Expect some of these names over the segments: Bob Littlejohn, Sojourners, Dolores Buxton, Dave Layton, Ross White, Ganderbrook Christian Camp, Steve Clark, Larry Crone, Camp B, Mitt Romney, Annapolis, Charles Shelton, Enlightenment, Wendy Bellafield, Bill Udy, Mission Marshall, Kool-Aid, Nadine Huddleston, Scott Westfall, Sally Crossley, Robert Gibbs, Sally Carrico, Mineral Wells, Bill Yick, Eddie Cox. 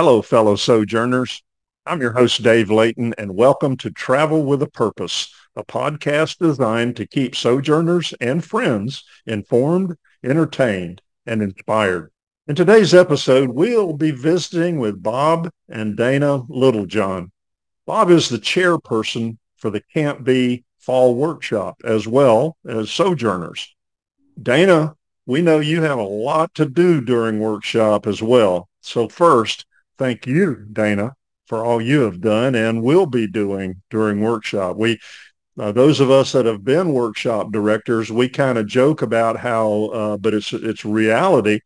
Hello, fellow Sojourners. I'm your host, Dave Layton, and welcome to Travel with a Purpose, a podcast designed to keep Sojourners and friends informed, entertained, and inspired. In today's episode, we'll be visiting with Bob and Dana Littlejohn. Bob is the chairperson for the Camp B Fall Workshop, as well as Sojourners. Dana, we know you have a lot to do during workshop as well. So first, thank you, Dana, for all you have done and will be doing during workshop. Those of us that have been workshop directors, we kind of joke about how, but it's reality.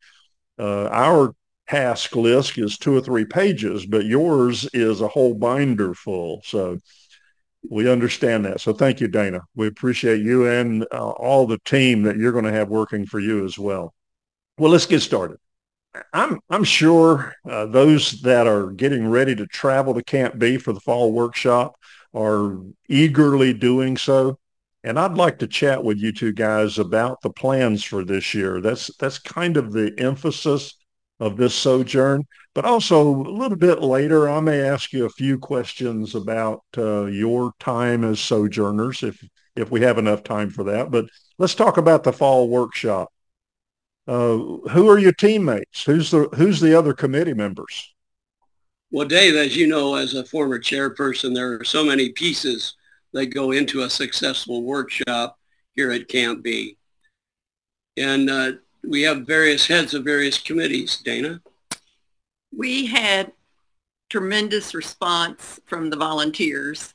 Our task list is 2 or 3 pages, but yours is a whole binder full. So we understand that. So thank you, Dana. We appreciate you and all the team that you're going to have working for you as well. Well, let's get started. I'm sure those that are getting ready to travel to Camp B for the fall workshop are eagerly doing so. And I'd like to chat with you two guys about the plans for this year. That's kind of the emphasis of this sojourn. But also a little bit later, I may ask you a few questions about your time as sojourners, if we have enough time for that. But let's talk about the fall workshop. Who are your teammates? Who's the other committee members? Well, Dave, as you know, as a former chairperson, there are so many pieces that go into a successful workshop here at Camp B. And we have various heads of various committees, Dana. We had tremendous response from the volunteers,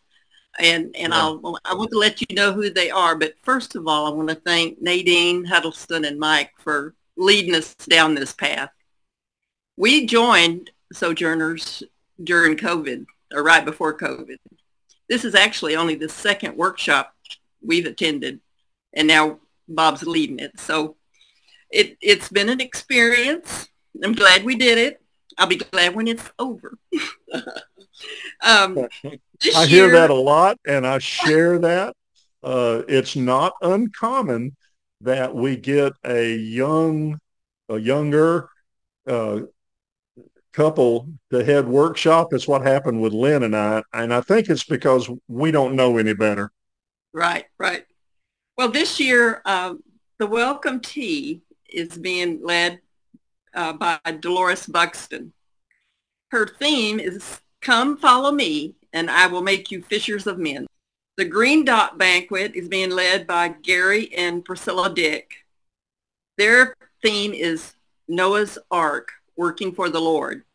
and yeah. I want to let you know who they are, but first of all, I want to thank Nadine Huddleston and Mike for leading us down this path. We joined Sojourners during COVID, or right before COVID. This is actually only the second workshop we've attended, and now Bob's leading it. So it's been an experience. I'm glad we did it. I'll be glad when it's over. I hear that a lot, and I share that. It's not uncommon that we get a younger couple to head workshop. It's what happened with Lynn and I, and I think it's because we don't know any better. Right. Well, this year, the Welcome Tea is being led by Dolores Buxton. Her theme is "Come Follow Me and I Will Make You Fishers of Men." The Green Dot Banquet is being led by Gary and Priscilla Dick. Their theme is "Noah's Ark, Working for the Lord."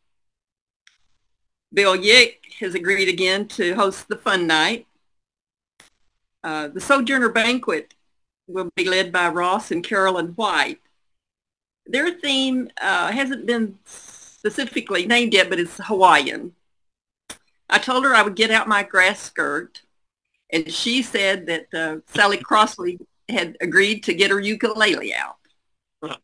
Bill Yick has agreed again to host the fun night. The Sojourner Banquet will be led by Ross and Carolyn White. Their theme hasn't been specifically named yet, but it's Hawaiian. I told her I would get out my grass skirt, and she said that Sally Crossley had agreed to get her ukulele out.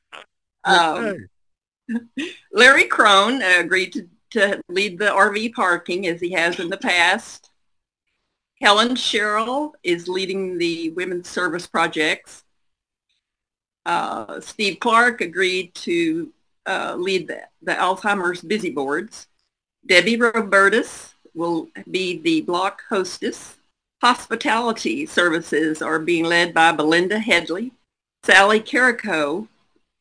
Larry Crone agreed to lead the RV parking, as he has in the past. Helen Cheryl is leading the women's service projects. Steve Clark agreed to lead the Alzheimer's busy boards. Debbie Robertis will be the block hostess. Hospitality services are being led by Belinda Hedley. Sally Carrico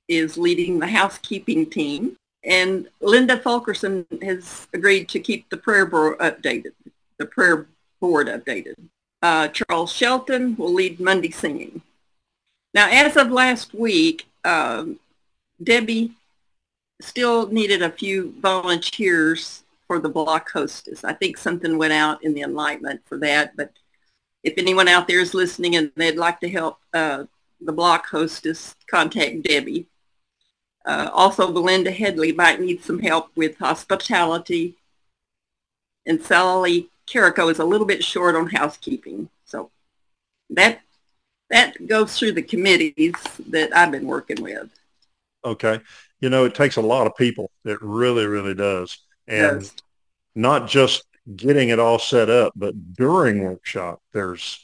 is leading the housekeeping team. And Linda Fulkerson has agreed to keep the prayer board updated. Charles Shelton will lead Monday singing. Now, as of last week, Debbie still needed a few volunteers for the block hostess. I think something went out in the Enlightenment for that, but if anyone out there is listening and they'd like to help the block hostess, contact Debbie. Also, Belinda Hedley might need some help with hospitality, and Sally Carrico is a little bit short on housekeeping. So that goes through the committees that I've been working with. Okay. You know, it takes a lot of people. It really, really does. And yes, not just getting it all set up, but during workshop, there's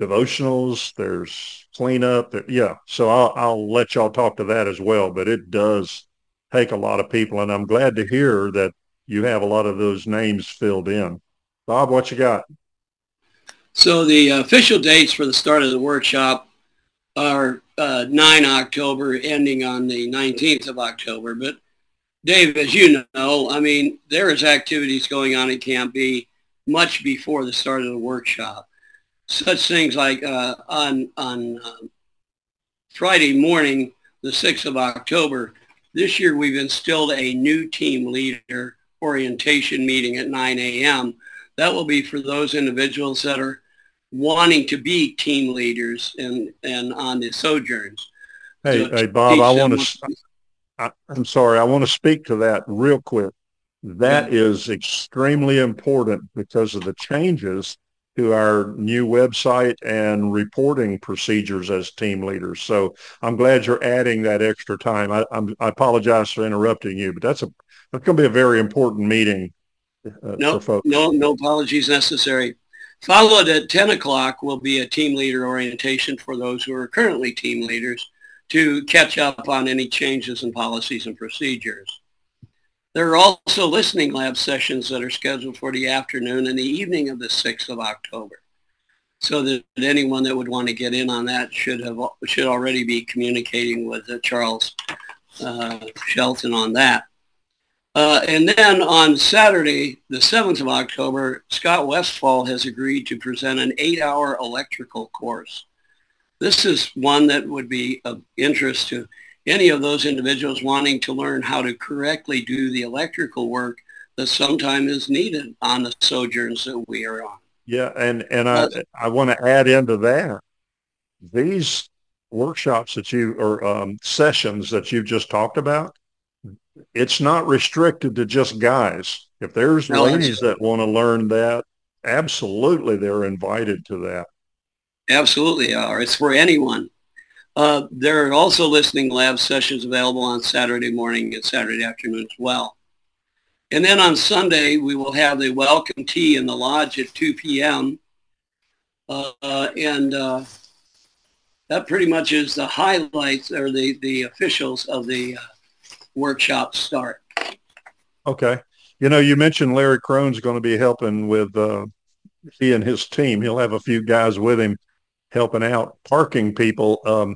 devotionals, there's cleanup. Yeah. So I'll let y'all talk to that as well, but it does take a lot of people. And I'm glad to hear that you have a lot of those names filled in. Bob, what you got? So the official dates for the start of the workshop are 9 October, ending on the 19th of October. But Dave, as you know, I mean, there is activities going on at Camp B much before the start of the workshop. Such things like on Friday morning, the 6th of October, this year we've instilled a new team leader orientation meeting at 9 a.m. That will be for those individuals that are wanting to be team leaders and on the Sojourns. Hey, Bob, I want to speak to that real quick. That is extremely important because of the changes to our new website and reporting procedures as team leaders. So I'm glad you're adding that extra time. I apologize for interrupting you, but that's going to be a very important meeting for folks. No apologies necessary. Followed at 10 o'clock will be a team leader orientation for those who are currently team leaders to catch up on any changes in policies and procedures. There are also listening lab sessions that are scheduled for the afternoon and the evening of the 6th of October, so that anyone that would want to get in on that should already be communicating with Charles Shelton on that. And then on Saturday, the 7th of October, Scott Westfall has agreed to present an 8-hour electrical course. This is one that would be of interest to any of those individuals wanting to learn how to correctly do the electrical work that sometimes is needed on the Sojourns that we are on. Yeah, and I want to add into that, these workshops that sessions that you've just talked about, it's not restricted to just guys. If there's ladies that want to learn that, absolutely they're invited to that. Absolutely are. It's for anyone. There are also listening lab sessions available on Saturday morning and Saturday afternoon as well. And then on Sunday, we will have the welcome tea in the lodge at 2 p.m. And that pretty much is the highlights or the officials of the workshop start. Okay. You know, you mentioned Larry Crone's going to be helping with he and his team. He'll have a few guys with him helping out parking people.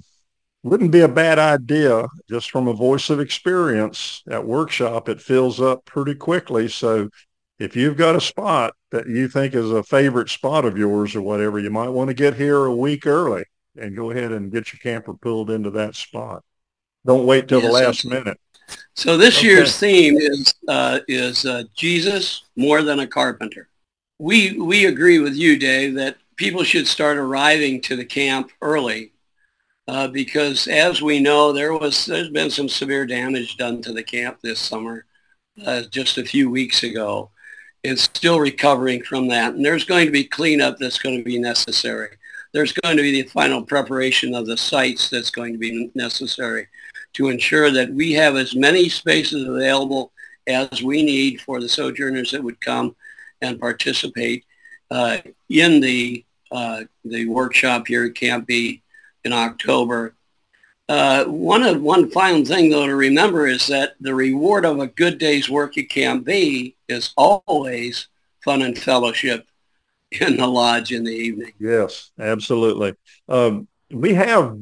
Wouldn't be a bad idea, just from a voice of experience at workshop, it fills up pretty quickly. So if you've got a spot that you think is a favorite spot of yours or whatever, you might want to get here a week early and go ahead and get your camper pulled into that spot. Don't wait till the last minute. So this year's theme is Jesus more than a carpenter. We agree with you, Dave, that people should start arriving to the camp early because, as we know, there's been some severe damage done to the camp this summer, just a few weeks ago, and still recovering from that. And there's going to be cleanup that's going to be necessary. There's going to be the final preparation of the sites that's going to be necessary to ensure that we have as many spaces available as we need for the Sojourners that would come and participate in the workshop here at Camp B in October. One final thing, though, to remember is that the reward of a good day's work at Camp B is always fun and fellowship in the lodge in the evening. Yes, absolutely. We have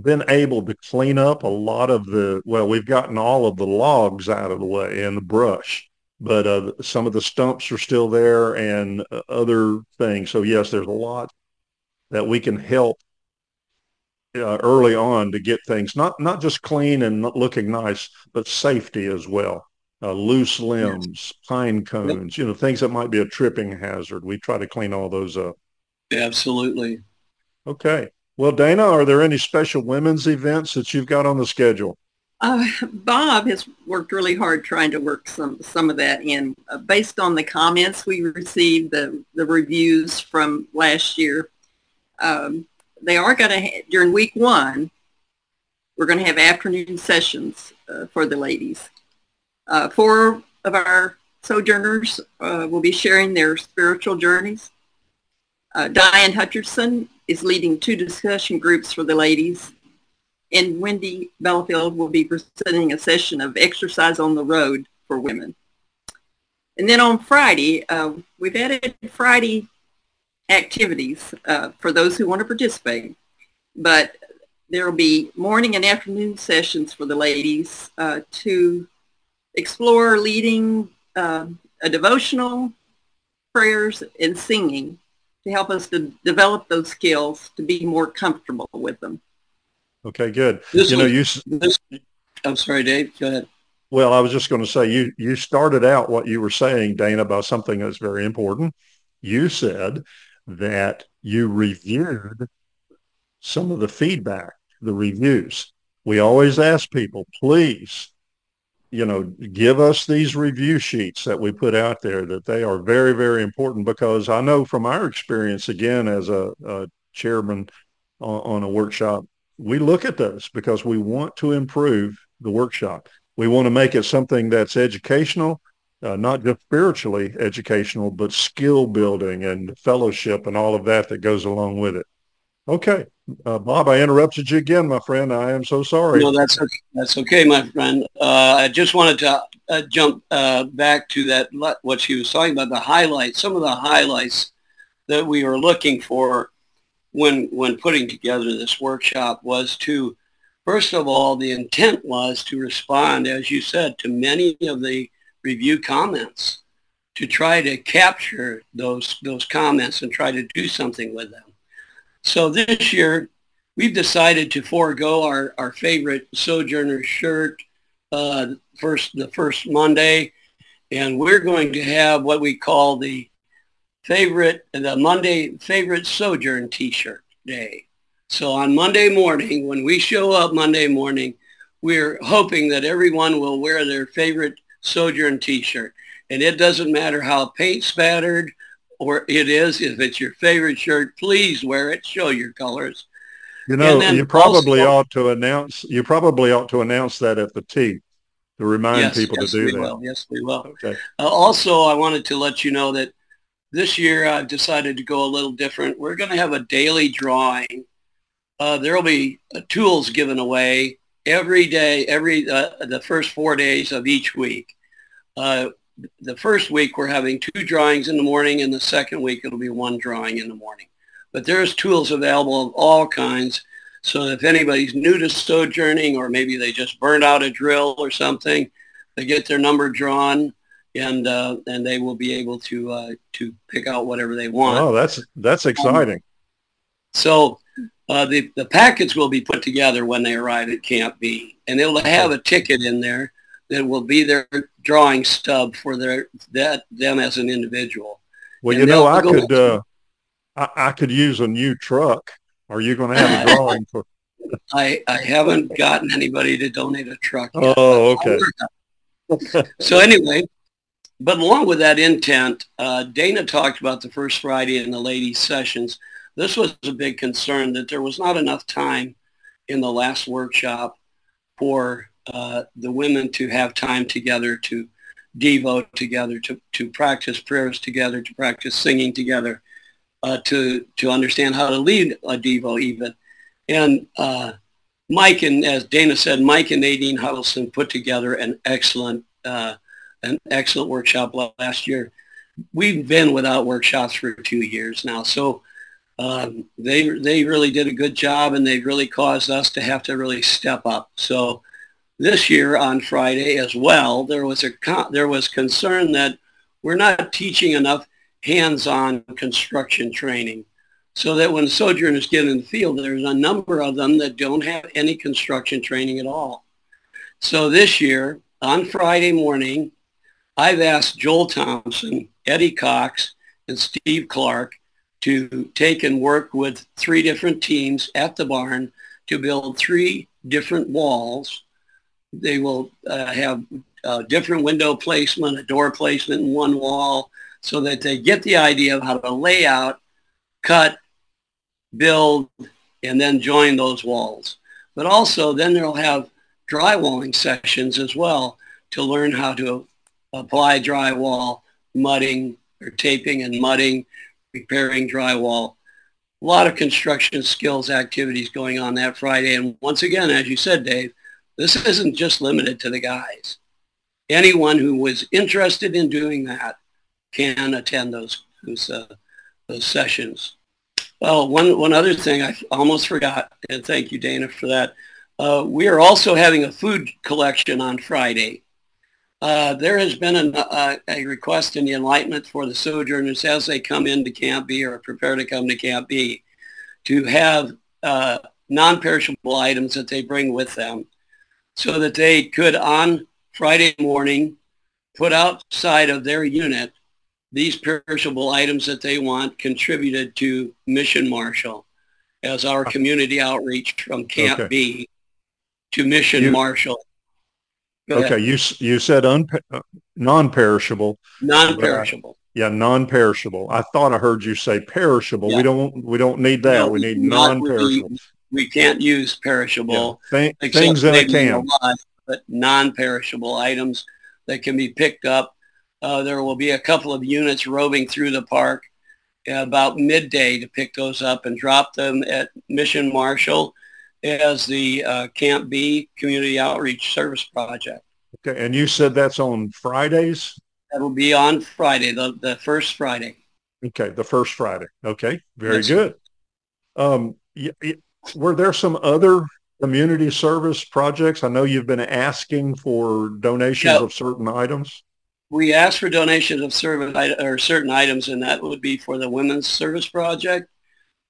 been able to clean up a lot of we've gotten all of the logs out of the way and the brush. But some of the stumps are still there and other things. So, yes, there's a lot that we can help early on to get things, not just clean and looking nice, but safety as well. Loose limbs, pine cones, things that might be a tripping hazard. We try to clean all those up. Absolutely. Okay. Well, Dana, are there any special women's events that you've got on the schedule? Bob has worked really hard trying to work some of that in. Based on the comments we received, the reviews from last year, they are going to, during week one, we're going to have afternoon sessions for the ladies. 4 of our Sojourners will be sharing their spiritual journeys. Diane Hutcherson is leading 2 discussion groups for the ladies. And Wendy Bellafield will be presenting a session of exercise on the road for women. And then on Friday, we've added Friday activities for those who want to participate. But there will be morning and afternoon sessions for the ladies to explore leading a devotional, prayers, and singing to help us to develop those skills to be more comfortable with them. Okay, good. I'm sorry, Dave, go ahead. Well, I was just going to say, you started out what you were saying, Dana, by something that's very important. You said that you reviewed some of the feedback, the reviews. We always ask people, please, give us these review sheets that we put out there, that they are very, very important, because I know from our experience, again, as a chairman on a workshop, we look at those because we want to improve the workshop. We want to make it something that's educational, not just spiritually educational, but skill building and fellowship and all of that goes along with it. Okay. Bob, I interrupted you again, my friend. I am so sorry. No, that's okay. That's okay, my friend. I just wanted to jump back to that, what she was talking about, the highlights, some of the highlights that we were looking for when putting together this workshop was to, first of all, the intent was to respond, as you said, to many of the review comments, to try to capture those comments and try to do something with them. So this year, we've decided to forego our favorite Sojourner shirt the first Monday, and we're going to have what we call the Monday favorite Sojourn T-shirt day. So on Monday morning, when we show up Monday morning, we're hoping that everyone will wear their favorite Sojourn T-shirt. And it doesn't matter how paint spattered or it is, if it's your favorite shirt, please wear it, show your colors. You probably ought to announce that at the tea to remind people to do that. Yes, we will. Okay. Also, I wanted to let you know that this year I've decided to go a little different. We're going to have a daily drawing. There will be tools given away every day, the first 4 days of each week. The first week we're having 2 drawings in the morning, and the second week it'll be 1 drawing in the morning. But there's tools available of all kinds, so if anybody's new to sojourning or maybe they just burned out a drill or something, they get their number drawn, and they will be able to pick out whatever they want. Oh, that's exciting. The packets will be put together when they arrive at Camp B, and it'll have a ticket in there that will be their drawing stub for them as an individual. Well, I could use a new truck. Are you going to have a drawing for? I haven't gotten anybody to donate a truck yet. Oh, okay. So anyway, but along with that intent, Dana talked about the first Friday in the ladies' sessions. This was a big concern that there was not enough time in the last workshop for the women to have time together, to devote together, to practice prayers together, to practice singing together, to understand how to lead a devo even. And Mike and, as Dana said, Mike and Nadine Huddleston put together an excellent workshop last year. We've been without workshops for 2 years now, so. They really did a good job, and they really caused us to have to really step up. So this year on Friday as well, there was concern that we're not teaching enough hands-on construction training, so that when sojourners get in the field, there's a number of them that don't have any construction training at all. So this year on Friday morning, I've asked Joel Thompson, Eddie Cox, and Steve Clark to take and work with 3 different teams at the barn to build 3 different walls. They will have a different window placement, a door placement in one wall, so that they get the idea of how to lay out, cut, build, and then join those walls. But also then they'll have drywalling sessions as well to learn how to apply drywall, mudding or taping and mudding, repairing drywall. A lot of construction skills activities going on that Friday. And once again, as you said, Dave, this isn't just limited to the guys. anyone who was interested in doing that can attend those sessions. Well, one other thing I almost forgot, and thank you, Dana, for that. We are also having a food collection on Friday. There has been a request in the Enlightenment for the Sojourners as they come into Camp B or prepare to come to Camp B to have non-perishable items that they bring with them so that they could on Friday morning put outside of their unit these perishable items that they want contributed to Mission Marshall as our community outreach from Camp B to Mission Marshall. You said non-perishable. Non-perishable. Non-perishable. I thought I heard you say perishable. Yeah. We don't need that. No, we need non-perishable. We can't use perishable. Things in a can. But non-perishable items that can be picked up. There will be a couple of units roving through the park about midday to pick those up and drop them at Mission Marshall as the Camp B Community Outreach Service Project. Okay, and you said that's on Fridays? That'll be on Friday, the first Friday. Okay, the first Friday. Okay, very good. Were there some other community service projects? I know you've been asking for donations of certain items. We asked for donations of certain items, and that would be for the Women's Service Project,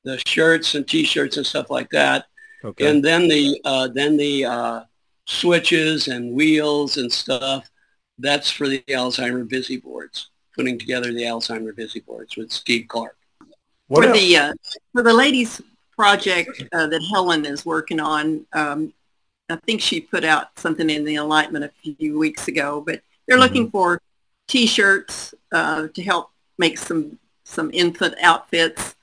the shirts and T-shirts and stuff like that. Okay. And then the switches and wheels and stuff, that's for the Alzheimer busy boards, putting together the Alzheimer busy boards with Steve Clark. For the ladies project that Helen is working on, I think she put out something in the Enlightenment a few weeks ago, but they're looking for T-shirts to help make some infant outfits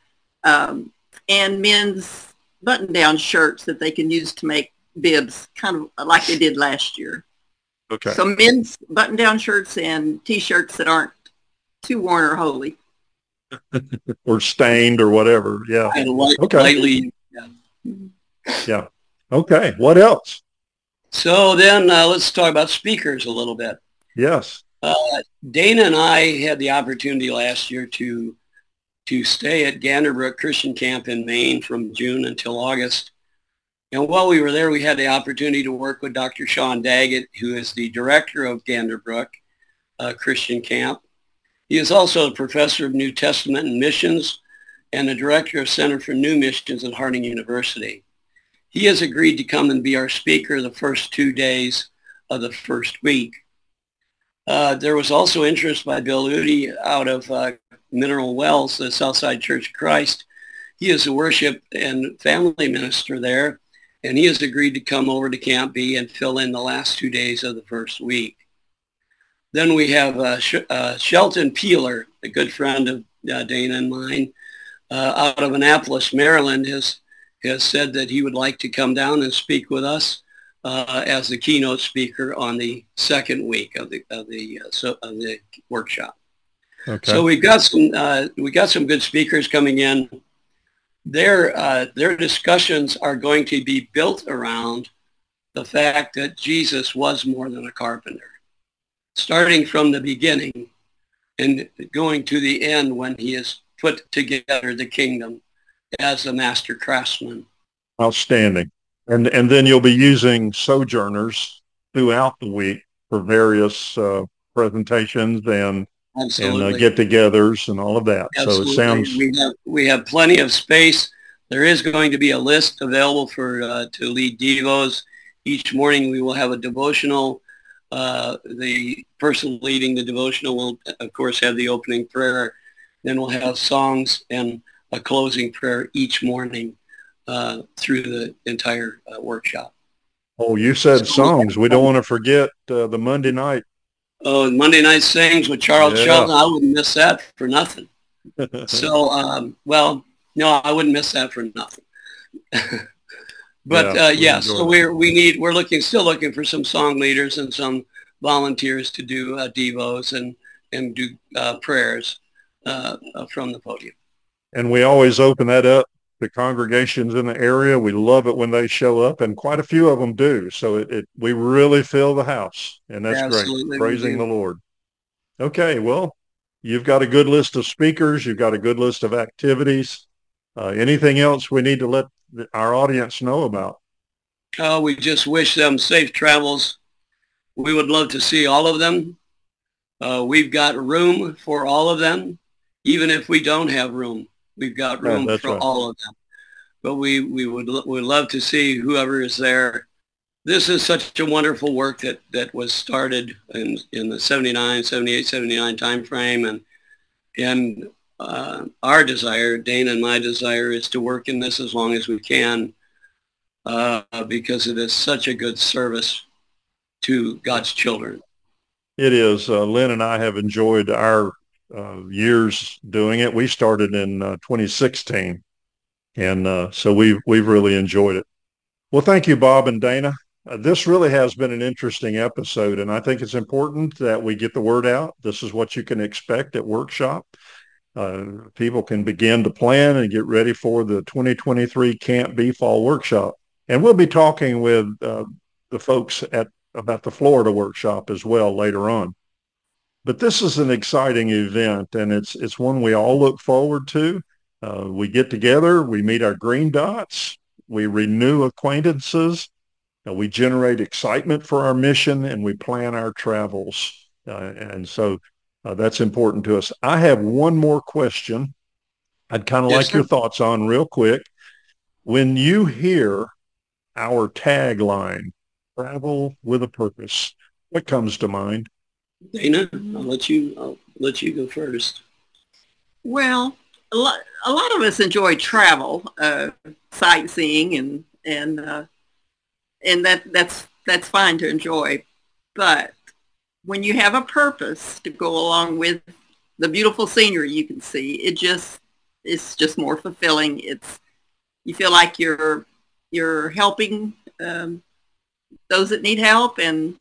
and men's button-down shirts that they can use to make bibs, kind of like they did last year. Okay. So men's button-down shirts and T-shirts that aren't too worn or holy. Or stained or whatever, yeah. Lightly. Yeah. Okay, what else? So then let's talk about speakers a little bit. Yes. Dana and I had the opportunity last year to stay at Ganderbrook Christian Camp in Maine from June until August. And while we were there, we had the opportunity to work with Dr. Sean Daggett, who is the director of Ganderbrook Christian Camp. He is also a professor of New Testament and missions and the director of Center for New Missions at Harding University. He has agreed to come and be our speaker the first 2 days of the first week. There was also interest by Bill Udy out of Mineral Wells, the Southside Church of Christ. He is a worship and family minister there, and he has agreed to come over to Camp B and fill in the last 2 days of the first week. Then we have Shelton Peeler, a good friend of Dana and mine, out of Annapolis, Maryland, has said that he would like to come down and speak with us as the keynote speaker on the second week of the workshop. Okay. So we've got some good speakers coming in. Their discussions are going to be built around the fact that Jesus was more than a carpenter, starting from the beginning and going to the end when he has put together the kingdom as a master craftsman. Outstanding. And then you'll be using Sojourners throughout the week for various presentations and get-togethers and all of that. Absolutely. So it sounds we have plenty of space. There is going to be a list available for to lead devos. Each morning we will have a devotional. The person leading the devotional will, of course, have the opening prayer. Then we'll have songs and a closing prayer each morning through the entire workshop. Oh, you said songs. We don't want to forget the Monday night. Oh, Monday night sings with Charles Shelton. I wouldn't miss that for nothing. So, I wouldn't miss that for nothing. But so we're still looking for some song leaders and some volunteers to do devos and do prayers from the podium. And we always open that up the congregations in the area. We love it when they show up, and quite a few of them do. So we really fill the house, and that's great. Praising the Lord. Okay, well, you've got a good list of speakers. You've got a good list of activities. Anything else we need to let our audience know about? We just wish them safe travels. We would love to see all of them. We've got room for all of them. Even if we don't have room, we've got room for all of them. But we would love to see whoever is there. This is such a wonderful work that was started in the 78, 79 time frame. And our desire, Dana and my desire, is to work in this as long as we can, because it is such a good service to God's children. It is. Lynn and I have enjoyed our years doing it. We started in 2016, and so we've really enjoyed it. Well, thank you, Bob and Dana. This really has been an interesting episode, and I think it's important that we get the word out. This is what you can expect at workshop. People can begin to plan and get ready for the 2023 Camp B Fall Workshop. And we'll be talking with the folks about the Florida workshop as well later on. But this is an exciting event, and it's one we all look forward to. We get together, we meet our green dots, we renew acquaintances, we generate excitement for our mission, and we plan our travels. And so that's important to us. I have one more question I'd kind of like your thoughts on real quick. When you hear our tagline, Travel with a Purpose, what comes to mind? Dana, I'll let you go first. Well, a lot of us enjoy travel, sightseeing, and that's fine to enjoy. But when you have a purpose to go along with the beautiful scenery you can see, it's just more fulfilling. You feel like you're helping those that need help, and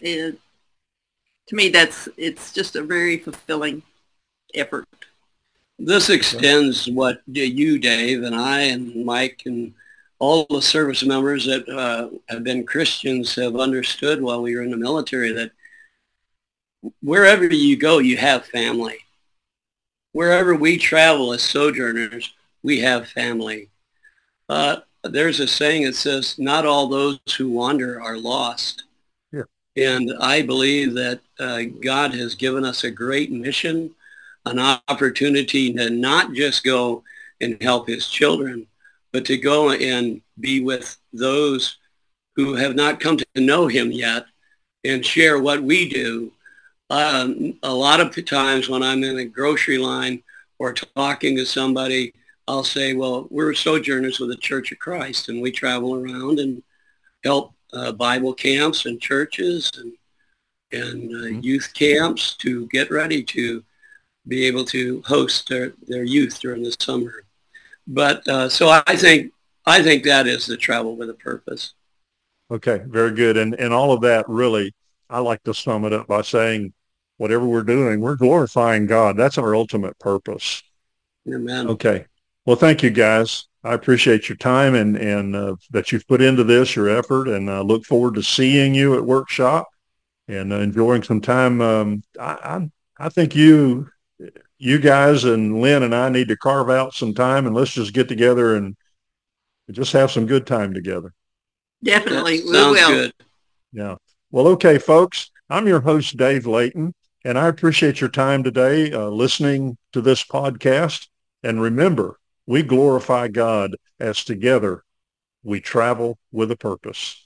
it. To me, it's just a very fulfilling effort. This extends what you, Dave, and I, and Mike, and all the service members that have been Christians have understood while we were in the military, that wherever you go, you have family. Wherever we travel as sojourners, we have family. There's a saying that says, not all those who wander are lost. And I believe that God has given us a great mission, an opportunity to not just go and help his children, but to go and be with those who have not come to know him yet and share what we do. A lot of times when I'm in a grocery line or talking to somebody, I'll say, well, we're sojourners with the Church of Christ, and we travel around and help Bible camps and churches and youth camps to get ready to be able to host their youth during the summer. But so I think that is the travel with a purpose. Okay, very good. And all of that, really, I like to sum it up by saying, whatever we're doing, we're glorifying God. That's our ultimate purpose. Amen. Okay. Well, thank you, guys. I appreciate your time and that you've put into this, your effort, and I look forward to seeing you at workshop and enjoying some time. I think you guys and Lynn and I need to carve out some time, and let's just get together and just have some good time together. Definitely. We will. Good. Yeah. Well, okay, folks, I'm your host, Dave Layton, and I appreciate your time today listening to this podcast. And remember, we glorify God as together we travel with a purpose.